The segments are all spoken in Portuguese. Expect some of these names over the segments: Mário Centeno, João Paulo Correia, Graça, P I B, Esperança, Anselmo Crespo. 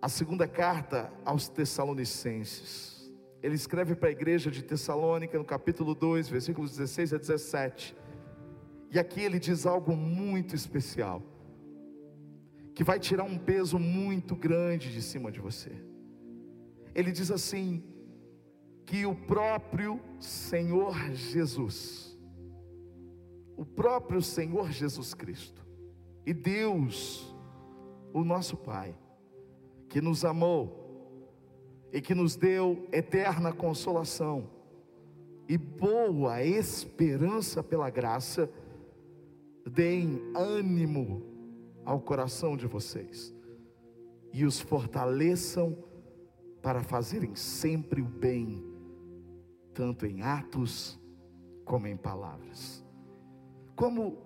A segunda carta aos Tessalonicenses, ele escreve para a igreja de Tessalônica, no capítulo 2, versículos 16 a 17, e aqui ele diz algo muito especial, que vai tirar um peso muito grande de cima de você. Ele diz assim, que o próprio Senhor Jesus, o próprio Senhor Jesus Cristo, e Deus, o nosso Pai, que nos amou e que nos deu eterna consolação e boa esperança pela graça, deem ânimo ao coração de vocês e os fortaleçam para fazerem sempre o bem, tanto em atos como em palavras. Como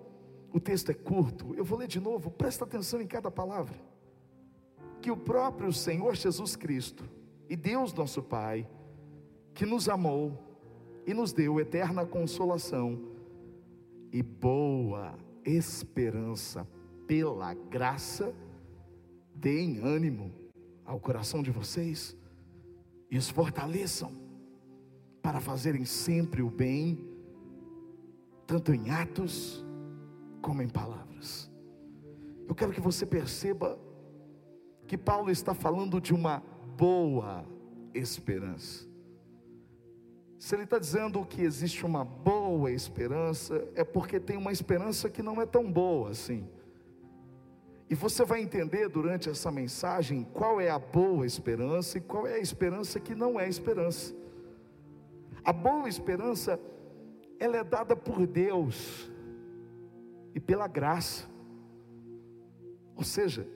o texto é curto, eu vou ler de novo, presta atenção em cada palavra. Que o próprio Senhor Jesus Cristo e Deus nosso Pai, que nos amou e nos deu eterna consolação e boa esperança pela graça, deem ânimo ao coração de vocês e os fortaleçam para fazerem sempre o bem, tanto em atos como em palavras. Eu quero que você perceba que Paulo está falando de uma boa esperança. Se ele está dizendo que existe uma boa esperança, é porque tem uma esperança que não é tão boa assim. E você vai entender durante essa mensagem qual é a boa esperança e qual é a esperança que não é esperança. A boa esperança, ela é dada por Deus e pela graça. Ou seja,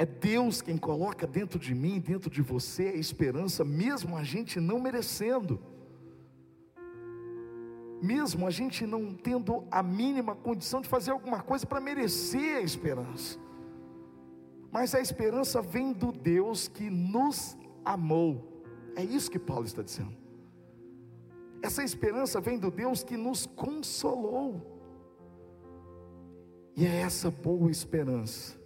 é Deus quem coloca dentro de mim, dentro de você, a esperança, mesmo a gente não merecendo, mesmo a gente não tendo a mínima condição de fazer alguma coisa para merecer a esperança, mas a esperança vem do Deus que nos amou. É isso que Paulo está dizendo. Essa esperança vem do Deus que nos consolou, e é essa boa esperança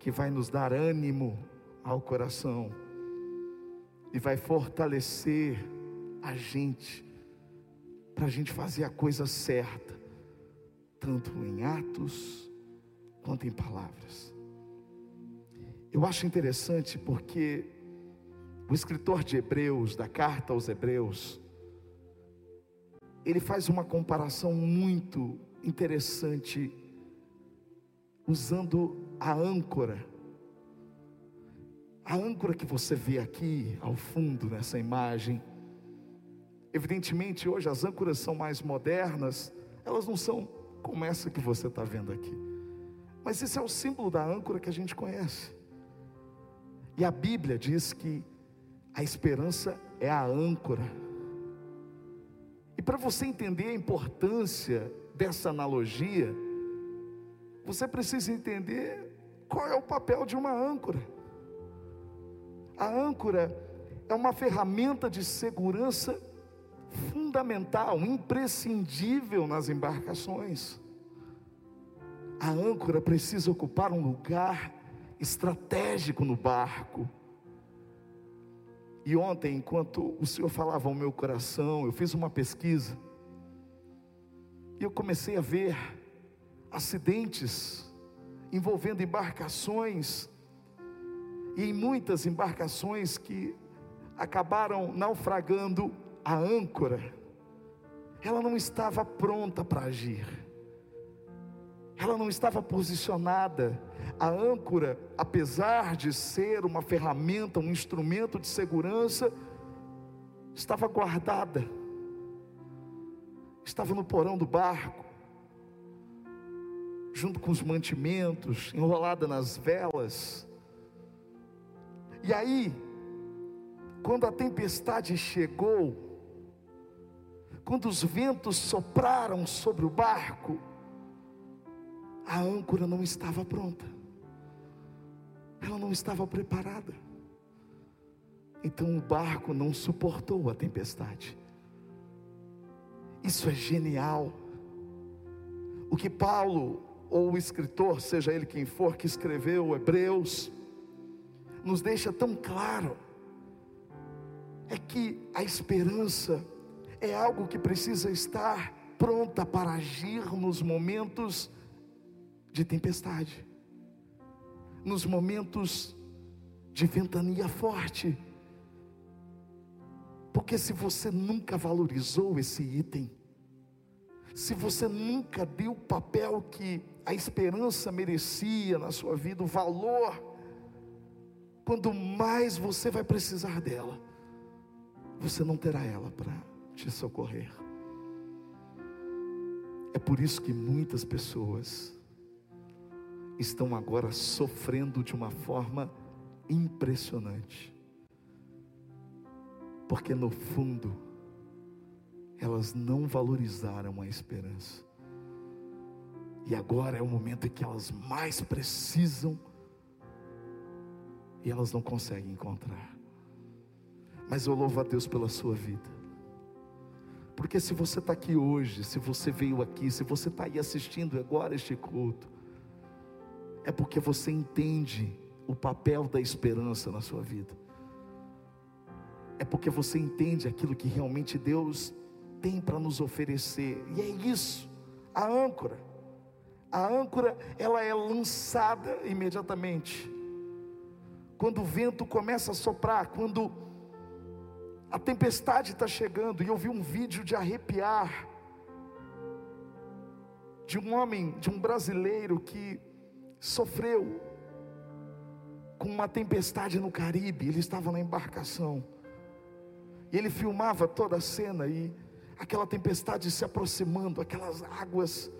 que vai nos dar ânimo ao coração e vai fortalecer a gente para a gente fazer a coisa certa, tanto em atos quanto em palavras. Eu acho interessante porque o escritor de Hebreus, da carta aos Hebreus, ele faz uma comparação muito interessante usando a âncora que você vê aqui ao fundo nessa imagem. Evidentemente hoje as âncoras são mais modernas, elas não são como essa que você está vendo aqui, mas esse é o símbolo da âncora que a gente conhece, e a Bíblia diz que a esperança é a âncora. E para você entender a importância dessa analogia, você precisa entender qual é o papel de uma âncora. A âncora é uma ferramenta de segurança fundamental, imprescindível nas embarcações. A âncora precisa ocupar um lugar estratégico no barco. E ontem, enquanto o Senhor falava ao meu coração, eu fiz uma pesquisa e eu comecei a ver acidentes envolvendo embarcações, e em muitas embarcações que acabaram naufragando, a âncora, ela não estava pronta para agir, ela não estava posicionada. A âncora, apesar de ser uma ferramenta, um instrumento de segurança, estava guardada, estava no porão do barco, junto com os mantimentos, enrolada nas velas. E aí, quando a tempestade chegou, quando os ventos sopraram sobre o barco, a âncora não estava pronta, ela não estava preparada. Então o barco não suportou a tempestade. Isso é genial. O que Paulo ou o escritor, seja ele quem for, que escreveu Hebreus, nos deixa tão claro, é que a esperança é algo que precisa estar pronta para agir nos momentos de tempestade, nos momentos de ventania forte, porque se você nunca valorizou esse item, se você nunca deu o papel que a esperança merecia na sua vida, o valor, quando mais você vai precisar dela, você não terá ela para te socorrer. É por isso que muitas pessoas estão agora sofrendo de uma forma impressionante, porque no fundo elas não valorizaram a esperança, e agora é o momento em que elas mais precisam, e elas não conseguem encontrar. Mas eu louvo a Deus pela sua vida, porque se você está aqui hoje, se você veio aqui, se você está aí assistindo agora este culto, é porque você entende o papel da esperança na sua vida, é porque você entende aquilo que realmente Deus tem para nos oferecer, e é isso, a âncora, ela é lançada imediatamente, quando o vento começa a soprar, quando a tempestade está chegando. E eu vi um vídeo de arrepiar, de um homem, de um brasileiro que sofreu com uma tempestade no Caribe. Ele estava na embarcação, e ele filmava toda a cena, e aquela tempestade se aproximando, aquelas águas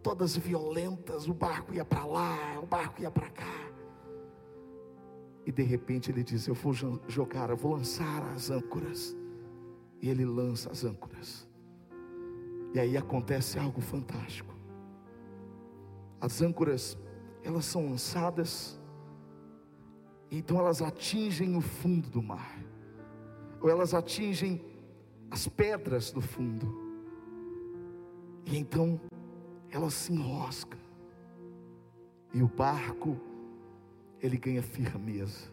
todas violentas, o barco ia para lá, o barco ia para cá, e de repente ele diz: eu vou lançar as âncoras. E ele lança as âncoras, e aí acontece algo fantástico. As âncoras, elas são lançadas, então elas atingem o fundo do mar, ou elas atingem as pedras do fundo, e então elas se enroscam, e o barco, ele ganha firmeza.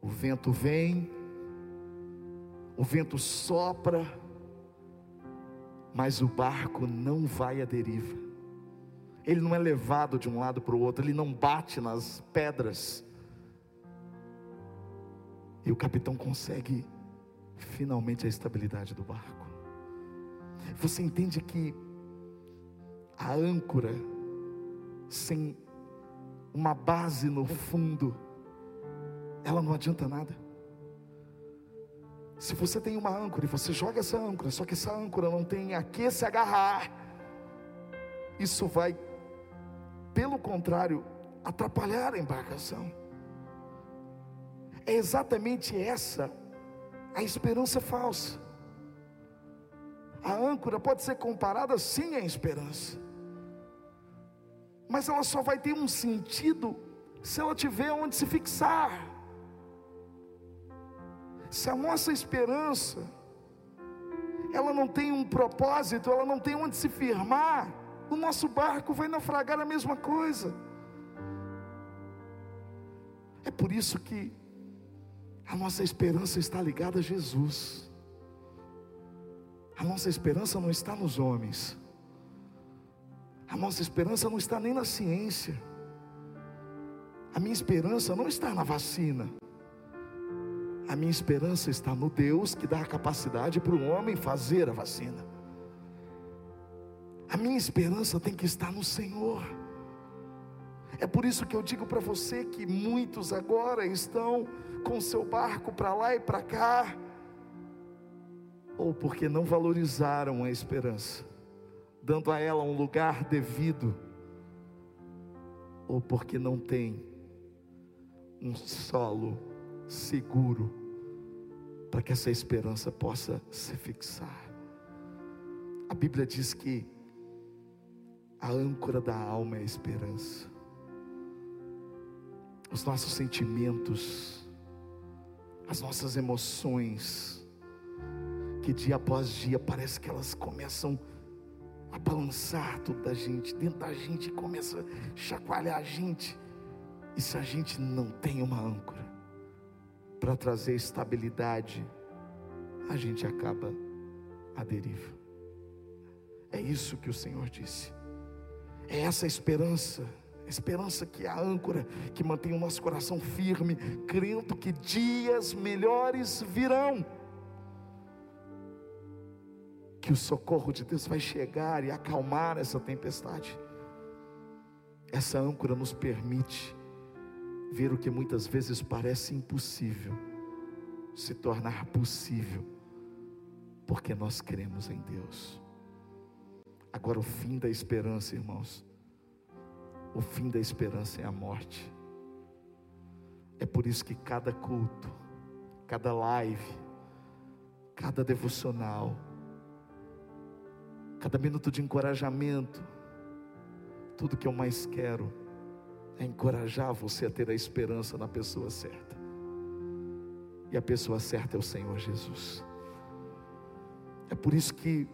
O vento vem, o vento sopra, mas o barco não vai à deriva, ele não é levado de um lado para o outro, ele não bate nas pedras, e o capitão consegue finalmente a estabilidade do barco. Você entende que a âncora sem uma base no fundo, ela não adianta nada. Se você tem uma âncora e você joga essa âncora, só que essa âncora não tem a que se agarrar, isso vai, pelo contrário, atrapalhar a embarcação. É exatamente essa a esperança falsa. A âncora pode ser comparada sim à esperança, mas ela só vai ter um sentido se ela tiver onde se fixar. Se a nossa esperança, ela não tem um propósito, ela não tem onde se firmar, o nosso barco vai naufragar. A mesma coisa. É por isso que a nossa esperança está ligada a Jesus. A nossa esperança não está nos homens. A nossa esperança não está nem na ciência. A minha esperança não está na vacina. A minha esperança está no Deus que dá a capacidade para o homem fazer a vacina. A minha esperança tem que estar no Senhor. É por isso que eu digo para você que muitos agora estão com seu barco para lá e para cá, ou porque não valorizaram a esperança, dando a ela um lugar devido, ou porque não tem um solo seguro para que essa esperança possa se fixar. A Bíblia diz que a âncora da alma é a esperança. Os nossos sentimentos, as nossas emoções, que dia após dia parece que elas começam a balançar tudo da gente, dentro da gente começa a chacoalhar a gente, e se a gente não tem uma âncora para trazer estabilidade, a gente acaba à deriva. É isso que o Senhor disse, é essa esperança, esperança que é a âncora, que mantém o nosso coração firme, crendo que dias melhores virão, que o socorro de Deus vai chegar e acalmar essa tempestade. Essa âncora nos permite ver o que muitas vezes parece impossível, se tornar possível, porque nós cremos em Deus. Agora o fim da esperança, irmãos, o fim da esperança é a morte. É por isso que cada culto, cada live, cada devocional, cada minuto de encorajamento, tudo que eu mais quero é encorajar você a ter a esperança na pessoa certa. E a pessoa certa é o Senhor Jesus. É por isso que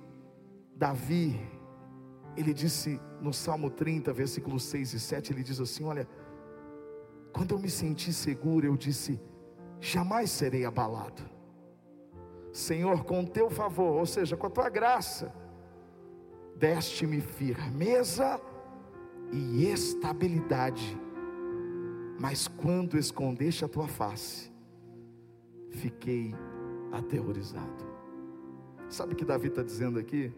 Davi, ele disse no Salmo 30, versículos 6 e 7, ele diz assim, olha, quando eu me senti seguro, eu disse, jamais serei abalado. Senhor, com o teu favor, ou seja, com a tua graça, deste-me firmeza e estabilidade, mas quando escondeste a tua face, fiquei aterrorizado. Sabe o que Davi está dizendo aqui?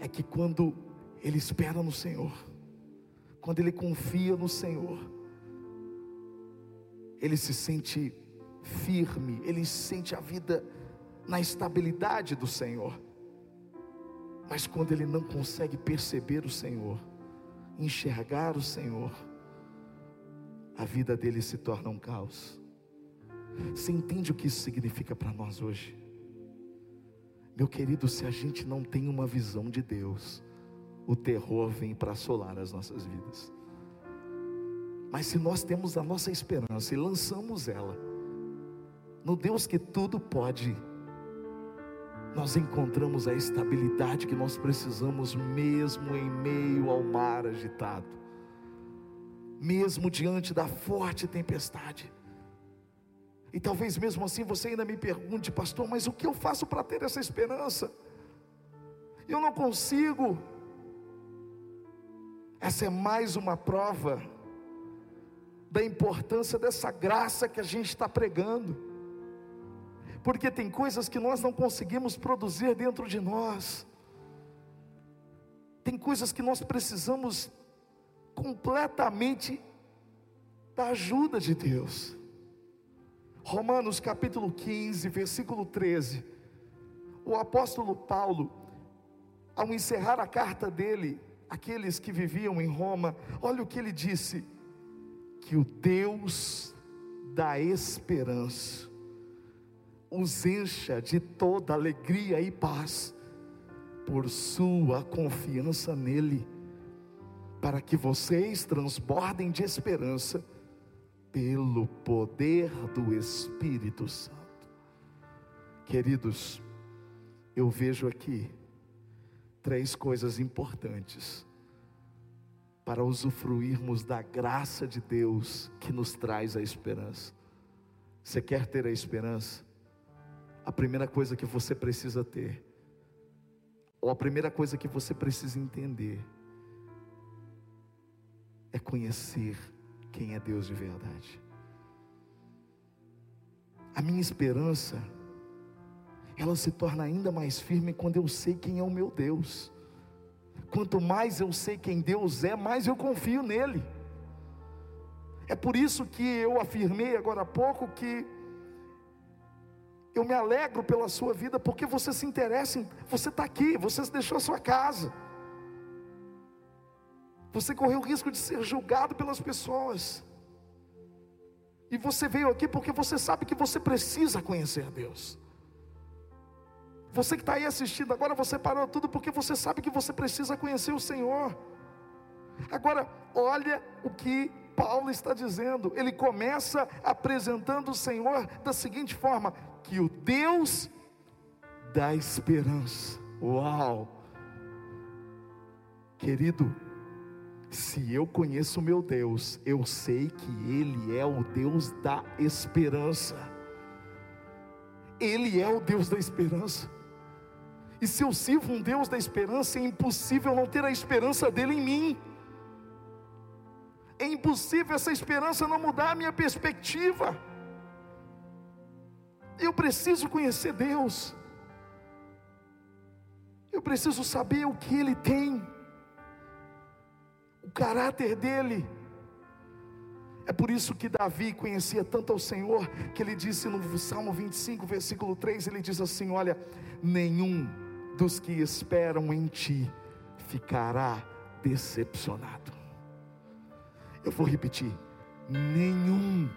É que quando ele espera no Senhor, quando ele confia no Senhor, ele se sente firme, ele sente a vida na estabilidade do Senhor. Mas quando ele não consegue perceber o Senhor, enxergar o Senhor, a vida dele se torna um caos. Você entende o que isso significa para nós hoje? Meu querido, se a gente não tem uma visão de Deus, o terror vem para assolar as nossas vidas. Mas se nós temos a nossa esperança e lançamos ela no Deus que tudo pode, nós encontramos a estabilidade que nós precisamos, mesmo em meio ao mar agitado, mesmo diante da forte tempestade. E talvez mesmo assim você ainda me pergunte, pastor, mas o que eu faço para ter essa esperança? Eu não consigo. Essa é mais uma prova da importância dessa graça que a gente está pregando, porque tem coisas que nós não conseguimos produzir dentro de nós, tem coisas que nós precisamos completamente da ajuda de Deus. Romanos capítulo 15, versículo 13, o apóstolo Paulo, ao encerrar a carta dele, aqueles que viviam em Roma, olha o que ele disse, que o Deus da esperança os encha de toda alegria e paz, por sua confiança nele, para que vocês transbordem de esperança, pelo poder do Espírito Santo. Queridos, eu vejo aqui três coisas importantes para usufruirmos da graça de Deus que nos traz a esperança. Você quer ter a esperança? A primeira coisa que você precisa ter, ou a primeira coisa que você precisa entender, é conhecer quem é Deus de verdade. A minha esperança, ela se torna ainda mais firme quando eu sei quem é o meu Deus. Quanto mais eu sei quem Deus é, mais eu confio nele. É por isso que eu afirmei agora há pouco que eu me alegro pela sua vida, porque você se interessa, você está aqui, você deixou a sua casa, você correu o risco de ser julgado pelas pessoas, e você veio aqui porque você sabe que você precisa conhecer Deus. Você que está aí assistindo agora, você parou tudo porque você sabe que você precisa conhecer o Senhor. Agora olha o que Paulo está dizendo, ele começa apresentando o Senhor da seguinte forma, que o Deus da esperança, uau, Querido, se eu conheço o meu Deus, eu sei que Ele é o Deus da esperança. Ele é o Deus da esperança. E se eu sirvo um Deus da esperança, é impossível não ter a esperança dele em mim. É impossível essa esperança não mudar a minha perspectiva. Eu preciso conhecer Deus. Eu preciso saber o que Ele tem, o caráter dEle. É por isso que Davi conhecia tanto ao Senhor, que ele disse no Salmo 25, versículo 3, ele diz assim, olha, nenhum dos que esperam em Ti ficará decepcionado. Eu vou repetir, nenhum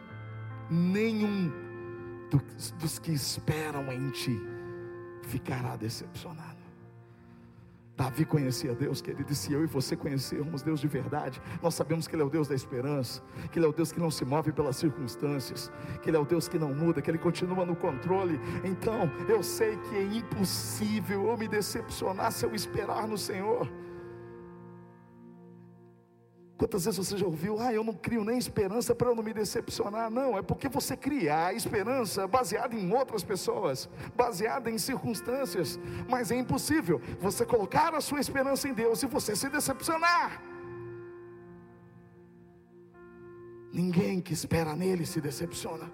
dos que esperam em Ti ficará decepcionado. Davi conhecia Deus, querido, e se eu e você conhecermos Deus de verdade, nós sabemos que Ele é o Deus da esperança, que Ele é o Deus que não se move pelas circunstâncias, que Ele é o Deus que não muda, que Ele continua no controle. Então eu sei que é impossível eu me decepcionar se eu esperar no Senhor. Quantas vezes você já ouviu, eu não crio nem esperança para eu não me decepcionar? Não, é porque você cria a esperança baseada em outras pessoas, baseada em circunstâncias, mas é impossível você colocar a sua esperança em Deus e você se decepcionar. Ninguém que espera nele se decepciona.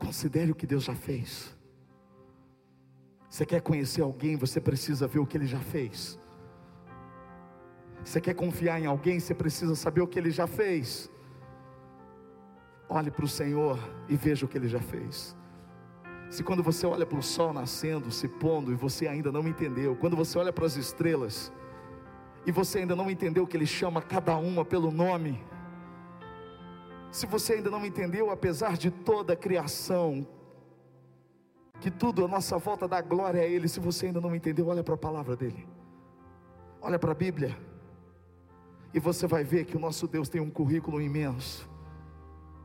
Considere o que Deus já fez. Você quer conhecer alguém, você precisa ver o que Ele já fez. Você quer confiar em alguém, você precisa saber o que Ele já fez. Olhe para o Senhor e veja o que Ele já fez. Se quando você olha para o sol nascendo, se pondo, e você ainda não entendeu, quando você olha para as estrelas, e você ainda não entendeu que Ele chama cada uma pelo nome, se você ainda não entendeu, apesar de toda a criação, que tudo à nossa volta dá glória a Ele, se você ainda não entendeu, olha para a palavra dEle, olha para a Bíblia, e você vai ver que o nosso Deus tem um currículo imenso.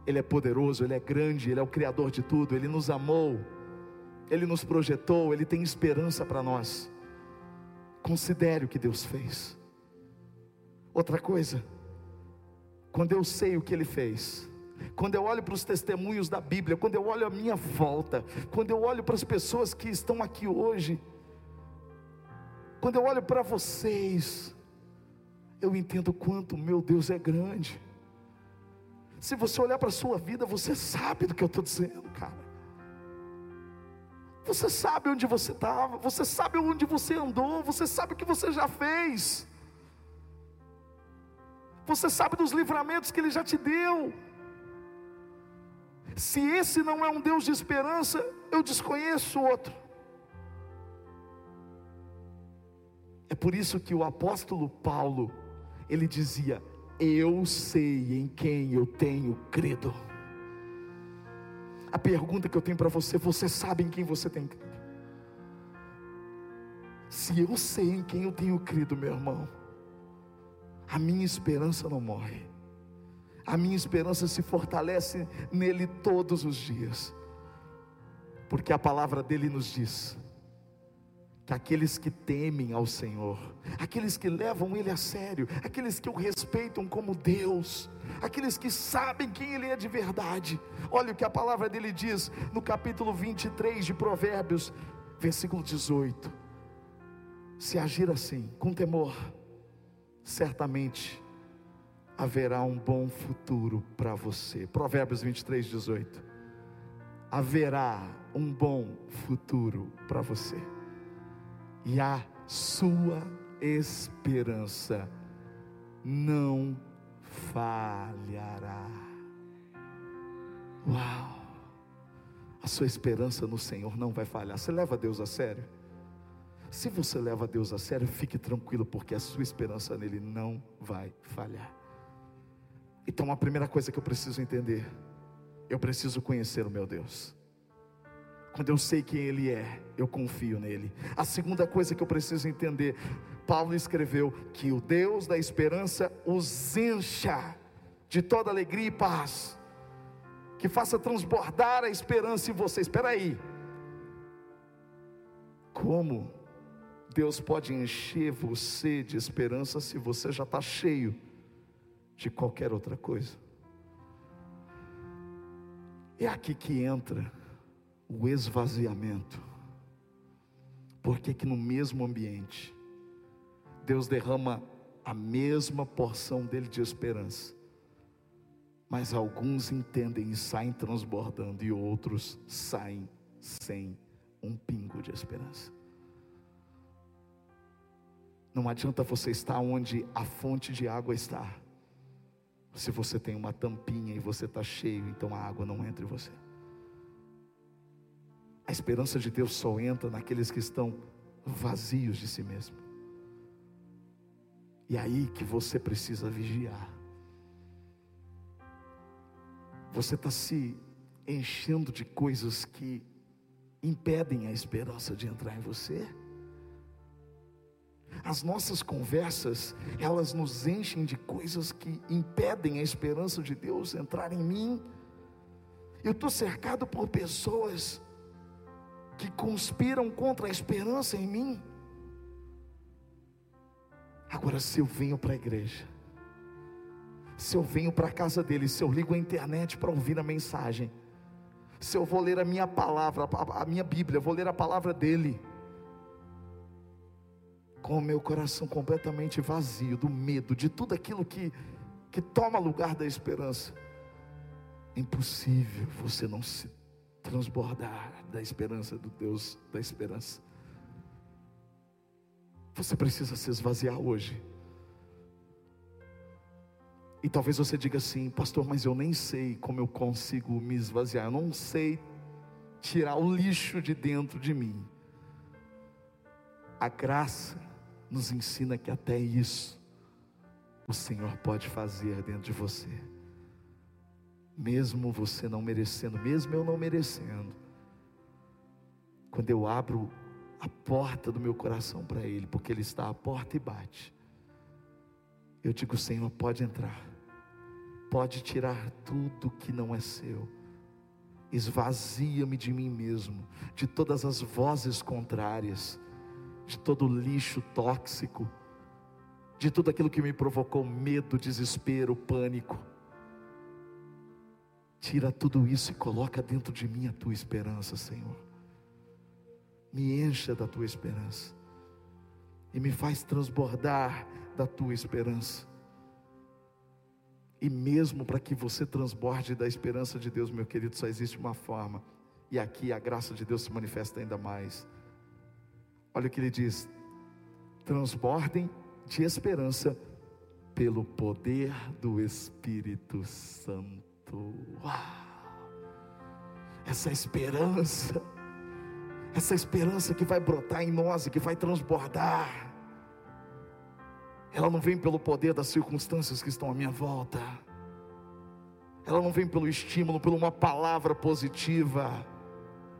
Ele é poderoso, Ele é grande, Ele é o Criador de tudo, Ele nos amou, Ele nos projetou, Ele tem esperança para nós. Considere o que Deus fez. Outra coisa, quando eu sei o que Ele fez, quando eu olho para os testemunhos da Bíblia, quando eu olho à minha volta, quando eu olho para as pessoas que estão aqui hoje, quando eu olho para vocês, eu entendo o quanto meu Deus é grande. Se você olhar para a sua vida, você sabe do que eu estou dizendo, cara. Você sabe onde você estava, você sabe onde você andou, você sabe o que você já fez, você sabe dos livramentos que Ele já te deu. Se esse não é um Deus de esperança, eu desconheço outro. É por isso que o apóstolo Paulo, ele dizia, eu sei em quem eu tenho crido. A pergunta que eu tenho para você, você sabe em quem você tem crido? Se eu sei em quem eu tenho crido, meu irmão, a minha esperança não morre. A minha esperança se fortalece nele todos os dias, porque a palavra dele nos diz que aqueles que temem ao Senhor, aqueles que levam Ele a sério, aqueles que o respeitam como Deus, aqueles que sabem quem Ele é de verdade, olha o que a palavra dele diz no capítulo 23 de Provérbios, versículo 18, se agir assim, com temor, certamente haverá um bom futuro para você. Provérbios 23, 18. Haverá um bom futuro para você. E a sua esperança não falhará. Uau! A sua esperança no Senhor não vai falhar. Você leva Deus a sério? Se você leva Deus a sério, fique tranquilo, porque a sua esperança nele não vai falhar. Então a primeira coisa que eu preciso entender, eu preciso conhecer o meu Deus. Quando eu sei quem Ele é, eu confio nele. A segunda coisa que eu preciso entender, Paulo escreveu que o Deus da esperança os encha de toda alegria e paz, que faça transbordar a esperança em vocês. Espera aí, como Deus pode encher você de esperança se você já está cheio de qualquer outra coisa. É aqui que entra o esvaziamento. Porque que no mesmo ambiente Deus derrama a mesma porção dele de esperança, mas alguns entendem e saem transbordando, e outros saem sem um pingo de esperança. Não adianta você estar onde a fonte de água está, se você tem uma tampinha e você está cheio, então a água não entra em você. A esperança de Deus só entra naqueles que estão vazios de si mesmo. E aí que você precisa vigiar. Você está se enchendo de coisas que impedem a esperança de entrar em você? As nossas conversas, elas nos enchem de coisas que impedem a esperança de Deus entrar em mim. Eu estou cercado por pessoas que conspiram contra a esperança em mim. Agora, se eu venho para a igreja, se eu venho para a casa dele, se eu ligo a internet para ouvir a mensagem, se eu vou ler a minha palavra, a minha Bíblia, vou ler a palavra dele, com o meu coração completamente vazio do medo, de tudo aquilo que toma lugar da esperança, é impossível você não se transbordar da esperança do Deus da esperança. Você precisa se esvaziar hoje. E talvez você diga assim: pastor, mas eu nem sei como eu consigo me esvaziar, eu não sei tirar o lixo de dentro de mim. A graça nos ensina que até isso o Senhor pode fazer dentro de você, mesmo você não merecendo, mesmo eu não merecendo. Quando eu abro a porta do meu coração para Ele, porque Ele está à porta e bate, eu digo: Senhor, pode entrar, pode tirar tudo que não é seu, esvazia-me de mim mesmo, de todas as vozes contrárias, de todo o lixo tóxico, de tudo aquilo que me provocou medo, desespero, pânico. Tira tudo isso e coloca dentro de mim a tua esperança, Senhor. Me encha da tua esperança e me faz transbordar da tua esperança. E mesmo para que você transborde da esperança de Deus, meu querido, só existe uma forma, e aqui a graça de Deus se manifesta ainda mais. Olha o que ele diz: transbordem de esperança pelo poder do Espírito Santo. Uau! Essa esperança que vai brotar em nós e que vai transbordar, ela não vem pelo poder das circunstâncias que estão à minha volta, ela não vem pelo estímulo, por uma palavra positiva,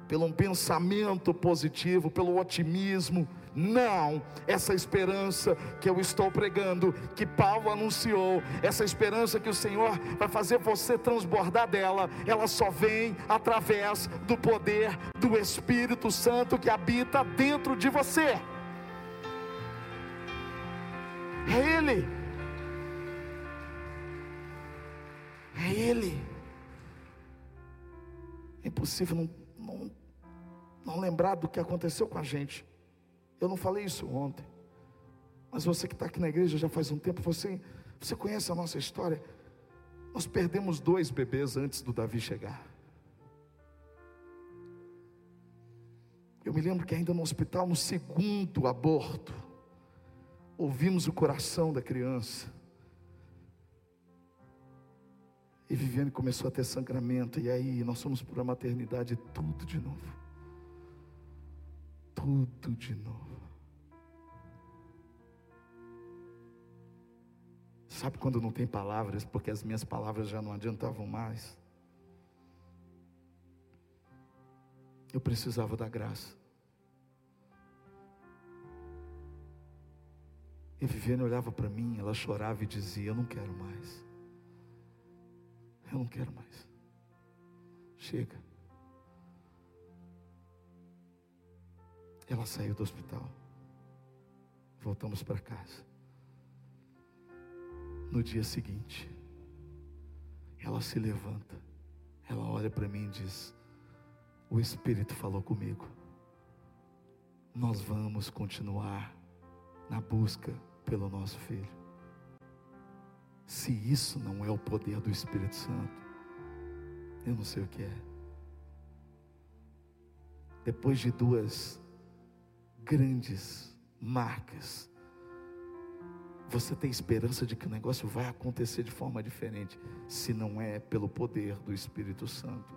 pelo um pensamento positivo, pelo otimismo. Não, essa esperança que eu estou pregando, que Paulo anunciou, essa esperança que o Senhor vai fazer você transbordar dela, ela só vem através do poder do Espírito Santo que habita dentro de você. É Ele. É impossível não lembrar do que aconteceu com a gente. Eu não falei isso ontem, mas você que está aqui na igreja já faz um tempo, você conhece a nossa história. Nós perdemos 2 bebês antes do Davi chegar. Eu me lembro que ainda no hospital, no segundo aborto, ouvimos o coração da criança, e Viviane começou a ter sangramento, e aí nós fomos para a maternidade, tudo de novo. Sabe quando não tem palavras, porque as minhas palavras já não adiantavam mais? Eu precisava da graça. E Viviane olhava para mim, ela chorava e dizia: eu não quero mais, chega. Ela saiu do hospital. voltamos para casa. No dia seguinte, ela se levanta, ela olha para mim e diz: o Espírito falou comigo, nós vamos continuar na busca pelo nosso filho. Se isso não é o poder do Espírito Santo, eu não sei o que é. Depois de duas grandes marcas, você tem esperança de que o negócio vai acontecer de forma diferente. Se não é pelo poder do Espírito Santo,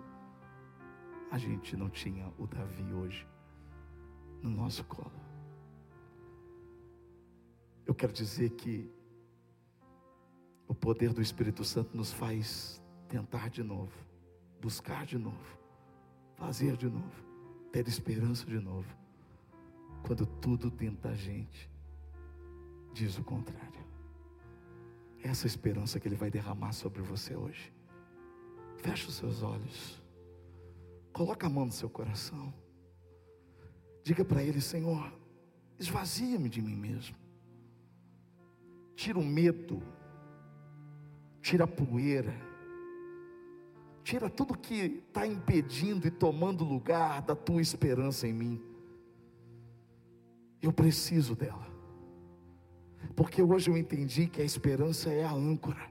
a gente não tinha o Davi hoje no nosso colo. Eu quero dizer que o poder do Espírito Santo nos faz tentar de novo, buscar de novo, fazer de novo, ter esperança de novo, quando tudo dentro da gente diz o contrário. Essa esperança que Ele vai derramar sobre você hoje. Feche os seus olhos, coloca a mão no seu coração, diga para Ele: Senhor, esvazia-me de mim mesmo, tira o medo, tira a poeira, tira tudo que está impedindo e tomando lugar da tua esperança em mim. Eu preciso dela, porque hoje eu entendi que a esperança é a âncora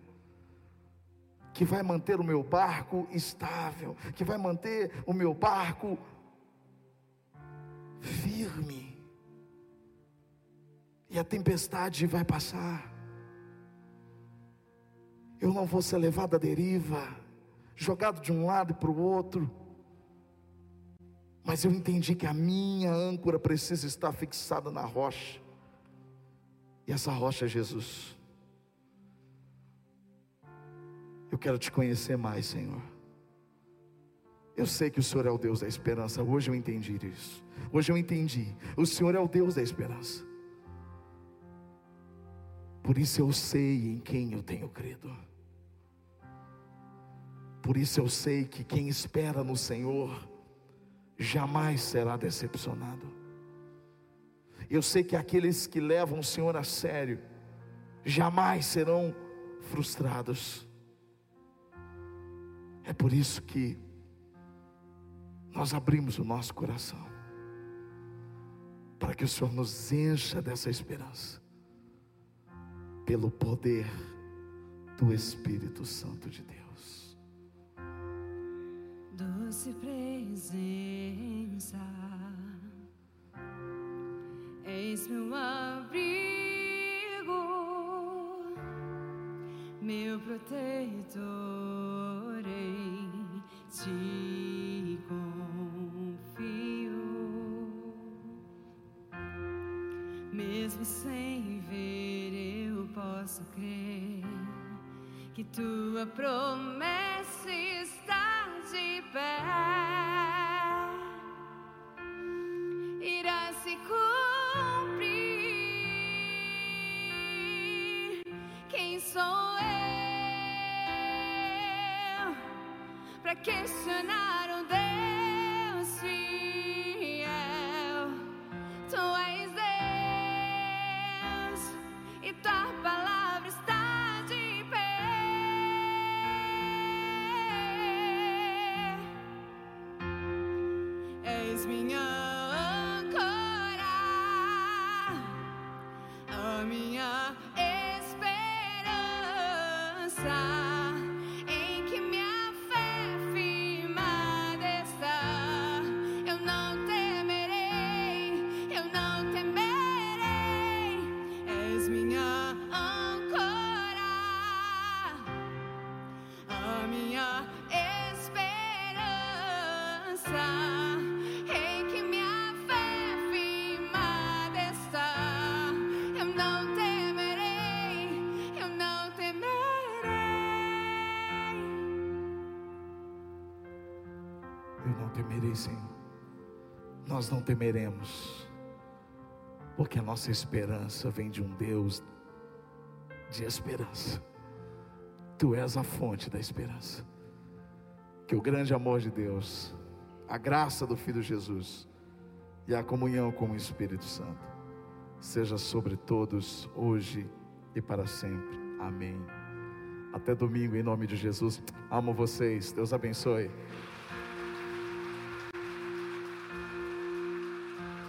que vai manter o meu barco estável, que vai manter o meu barco firme, e a tempestade vai passar. Eu não vou ser levado à deriva, jogado de um lado para o outro, mas eu entendi que a minha âncora precisa estar fixada na rocha, e essa rocha é Jesus. Eu quero te conhecer mais, Senhor. Eu sei que o Senhor é o Deus da esperança. Hoje eu entendi isso. Hoje eu entendi, o Senhor é o Deus da esperança. Por isso eu sei em quem eu tenho crido. Por isso eu sei que quem espera no Senhor jamais será decepcionado. Eu sei que aqueles que levam o Senhor a sério jamais serão frustrados. É por isso que nós abrimos o nosso coração para que o Senhor nos encha dessa esperança, pelo poder do Espírito Santo de Deus. Doce presença, eis meu abrigo, meu protetor, em ti confio, mesmo sem ver. Posso crer que tua promessa está de pé, irá se cumprir. Quem sou eu para questionar um Deus fiel? Tu és Deus e tua palavra está de pé. És minha âncora, a minha esperança, em que minha fé firmada está. Eu não temerei, eu não temerei. És minha âncora, a minha esperança, em que minha fé firmada está. Eu não temerei, eu não temerei. Eu não temerei, Senhor. Nós não temeremos, porque a nossa esperança vem de um Deus de esperança. Tu és a fonte da esperança. Que o grande amor de Deus, a graça do Filho Jesus e a comunhão com o Espírito Santo seja sobre todos, hoje e para sempre. Amém. Até domingo, em nome de Jesus. Amo vocês. Deus abençoe.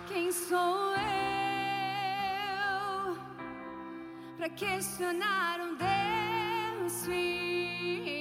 Quem sou eu para questionar um Deus frio?